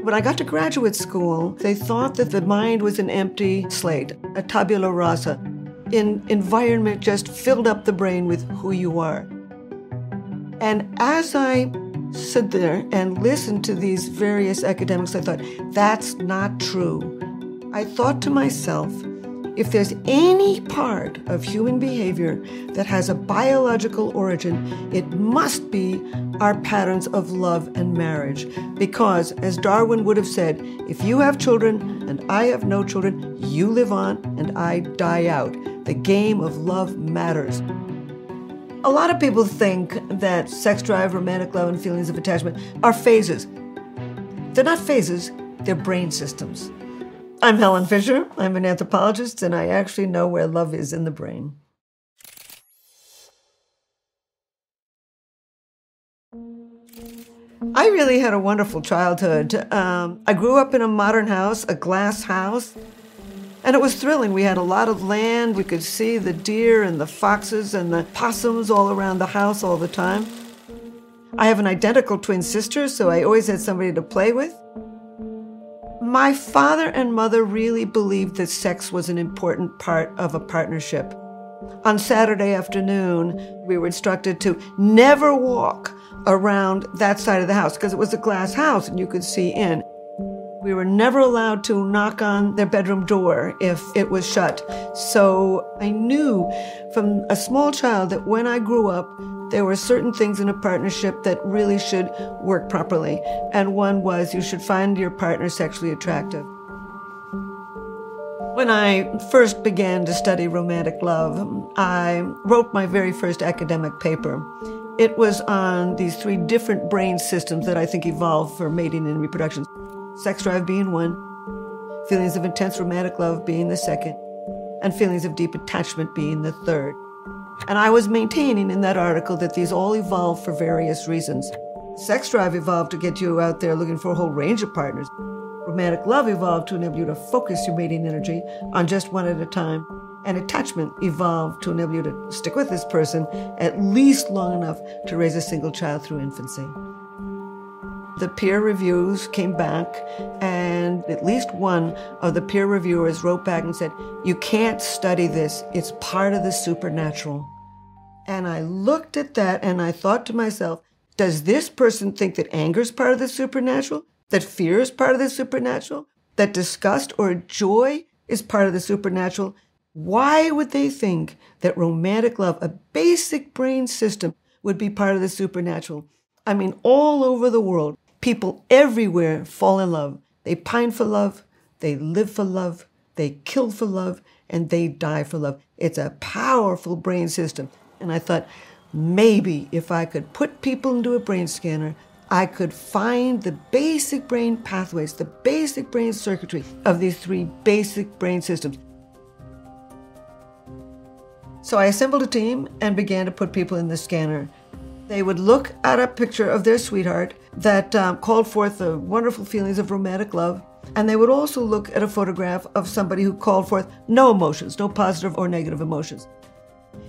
When I got to graduate school, they thought that the mind was an empty slate, a tabula rasa. An environment just filled up the brain with who you are. And as I sit there and listen to these various academics, I thought, that's not true. I thought to myself, if there's any part of human behavior that has a biological origin, it must be our patterns of love and marriage. Because, as Darwin would have said, if you have children and I have no children, you live on and I die out. The game of love matters. A lot of people think that sex drive, romantic love, and feelings of attachment are phases. They're not phases, they're brain systems. I'm Helen Fisher. I'm an anthropologist, and I actually know where love is in the brain. I really had a wonderful childhood. I grew up in a modern house, a glass house, and it was thrilling. We had a lot of land. We could see the deer and the foxes and the possums all around the house all the time. I have an identical twin sister, so I always had somebody to play with. My father and mother really believed that sex was an important part of a partnership. On Saturday afternoon, we were instructed to never walk around that side of the house because it was a glass house and you could see in. We were never allowed to knock on their bedroom door if it was shut. So I knew from a small child that when I grew up, there were certain things in a partnership that really should work properly. And one was you should find your partner sexually attractive. When I first began to study romantic love, I wrote my very first academic paper. It was on these three different brain systems that I think evolved for mating and reproduction. Sex drive being one, feelings of intense romantic love being the second, and feelings of deep attachment being the third. And I was maintaining in that article that these all evolved for various reasons. Sex drive evolved to get you out there looking for a whole range of partners. Romantic love evolved to enable you to focus your mating energy on just one at a time. And attachment evolved to enable you to stick with this person at least long enough to raise a single child through infancy. The peer reviews came back, and at least one of the peer reviewers wrote back and said, "You can't study this. It's part of the supernatural." And I looked at that, and I thought to myself, does this person think that anger is part of the supernatural? That fear is part of the supernatural? That disgust or joy is part of the supernatural? Why would they think that romantic love, a basic brain system, would be part of the supernatural? I mean, all over the world, people everywhere fall in love. They pine for love, they live for love, they kill for love, and they die for love. It's a powerful brain system. And I thought, maybe if I could put people into a brain scanner, I could find the basic brain pathways, the basic brain circuitry of these three basic brain systems. So I assembled a team and began to put people in the scanner. They would look at a picture of their sweetheart that called forth the wonderful feelings of romantic love. And they would also look at a photograph of somebody who called forth no emotions, no positive or negative emotions.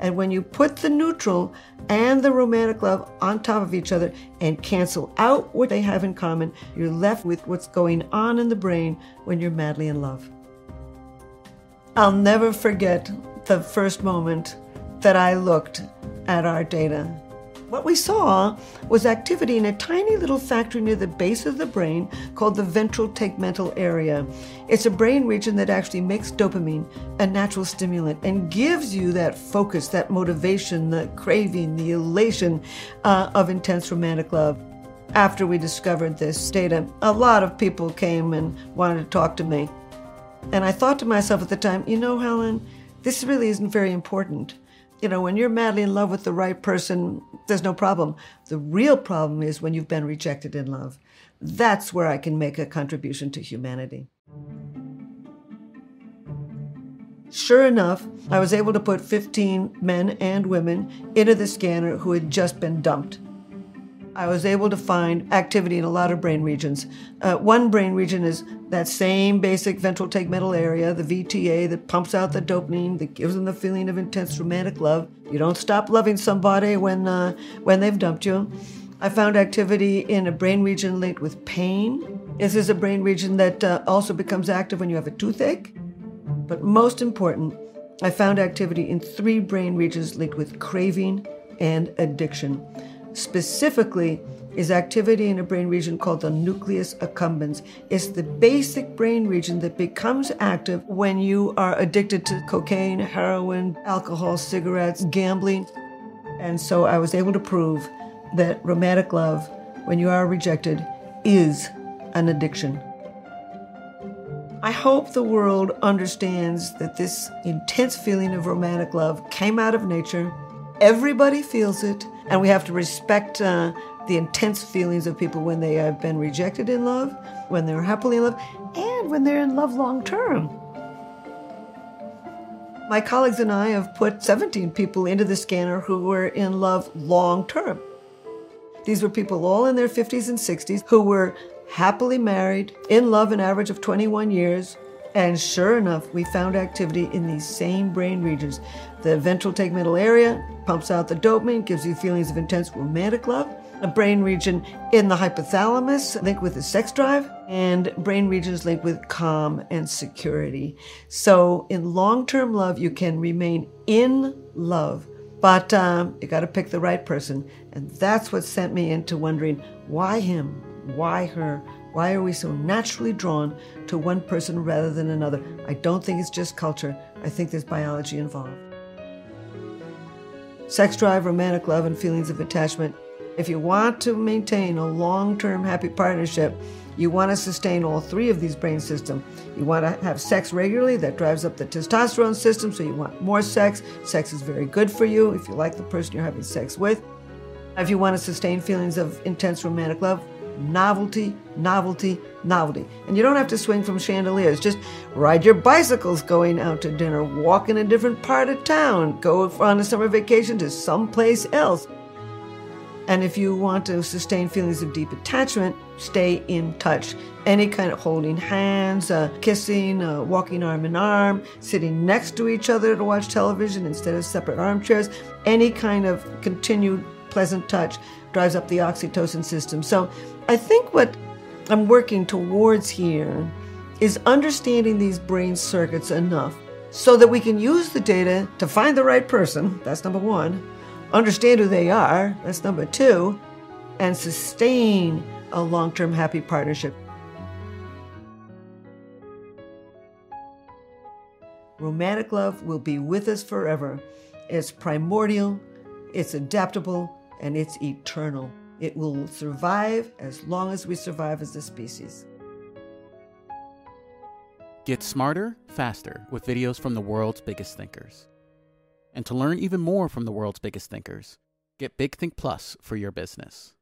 And when you put the neutral and the romantic love on top of each other and cancel out what they have in common, you're left with what's going on in the brain when you're madly in love. I'll never forget the first moment that I looked at our data. What we saw was activity in a tiny little factory near the base of the brain called the ventral tegmental area. It's a brain region that actually makes dopamine, a natural stimulant, and gives you that focus, that motivation, the craving, the elation of intense romantic love. After we discovered this data, a lot of people came and wanted to talk to me. And I thought to myself at the time, you know, Helen, this really isn't very important. You know, when you're madly in love with the right person, there's no problem. The real problem is when you've been rejected in love. That's where I can make a contribution to humanity. Sure enough, I was able to put 15 men and women into the scanner who had just been dumped. I was able to find activity in a lot of brain regions. One brain region is that same basic ventral tegmental area, the VTA, that pumps out the dopamine, that gives them the feeling of intense romantic love. You don't stop loving somebody when they've dumped you. I found activity in a brain region linked with pain. This is a brain region that also becomes active when you have a toothache. But most important, I found activity in 3 brain regions linked with craving and addiction. Specifically is activity in a brain region called the nucleus accumbens. It's the basic brain region that becomes active when you are addicted to cocaine, heroin, alcohol, cigarettes, gambling. And so I was able to prove that romantic love, when you are rejected, is an addiction. I hope the world understands that this intense feeling of romantic love came out of nature. Everybody feels it, and we have to respect the intense feelings of people when they have been rejected in love, when they're happily in love, and when they're in love long term. My colleagues and I have put 17 people into the scanner who were in love long term. These were people all in their 50s and 60s who were happily married, in love an average of 21 years, and sure enough, we found activity in these same brain regions. The ventral tegmental area pumps out the dopamine, gives you feelings of intense romantic love, a brain region in the hypothalamus linked with the sex drive, and brain regions linked with calm and security. So in long-term love, you can remain in love, but you got to pick the right person. And that's what sent me into wondering, why him? Why her? Why are we so naturally drawn to one person rather than another? I don't think it's just culture. I think there's biology involved. Sex drive, romantic love, and feelings of attachment. If you want to maintain a long-term happy partnership, you want to sustain all 3 of these brain systems. You want to have sex regularly. That drives up the testosterone system, so you want more sex. Sex is very good for you if you like the person you're having sex with. If you want to sustain feelings of intense romantic love, novelty, novelty, novelty. And you don't have to swing from chandeliers. Just ride your bicycles going out to dinner, walk in a different part of town, go on a summer vacation to someplace else. And if you want to sustain feelings of deep attachment, stay in touch. Any kind of holding hands, kissing, walking arm in arm, sitting next to each other to watch television instead of separate armchairs, any kind of continued pleasant touch drives up the oxytocin system. So I think what I'm working towards here is understanding these brain circuits enough so that we can use the data to find the right person, that's number 1, understand who they are, that's number 2, and sustain a long-term happy partnership. Romantic love will be with us forever. It's primordial, it's adaptable, and it's eternal. It will survive as long as we survive as a species. Get smarter, faster with videos from the world's biggest thinkers. And to learn even more from the world's biggest thinkers, get Big Think Plus for your business.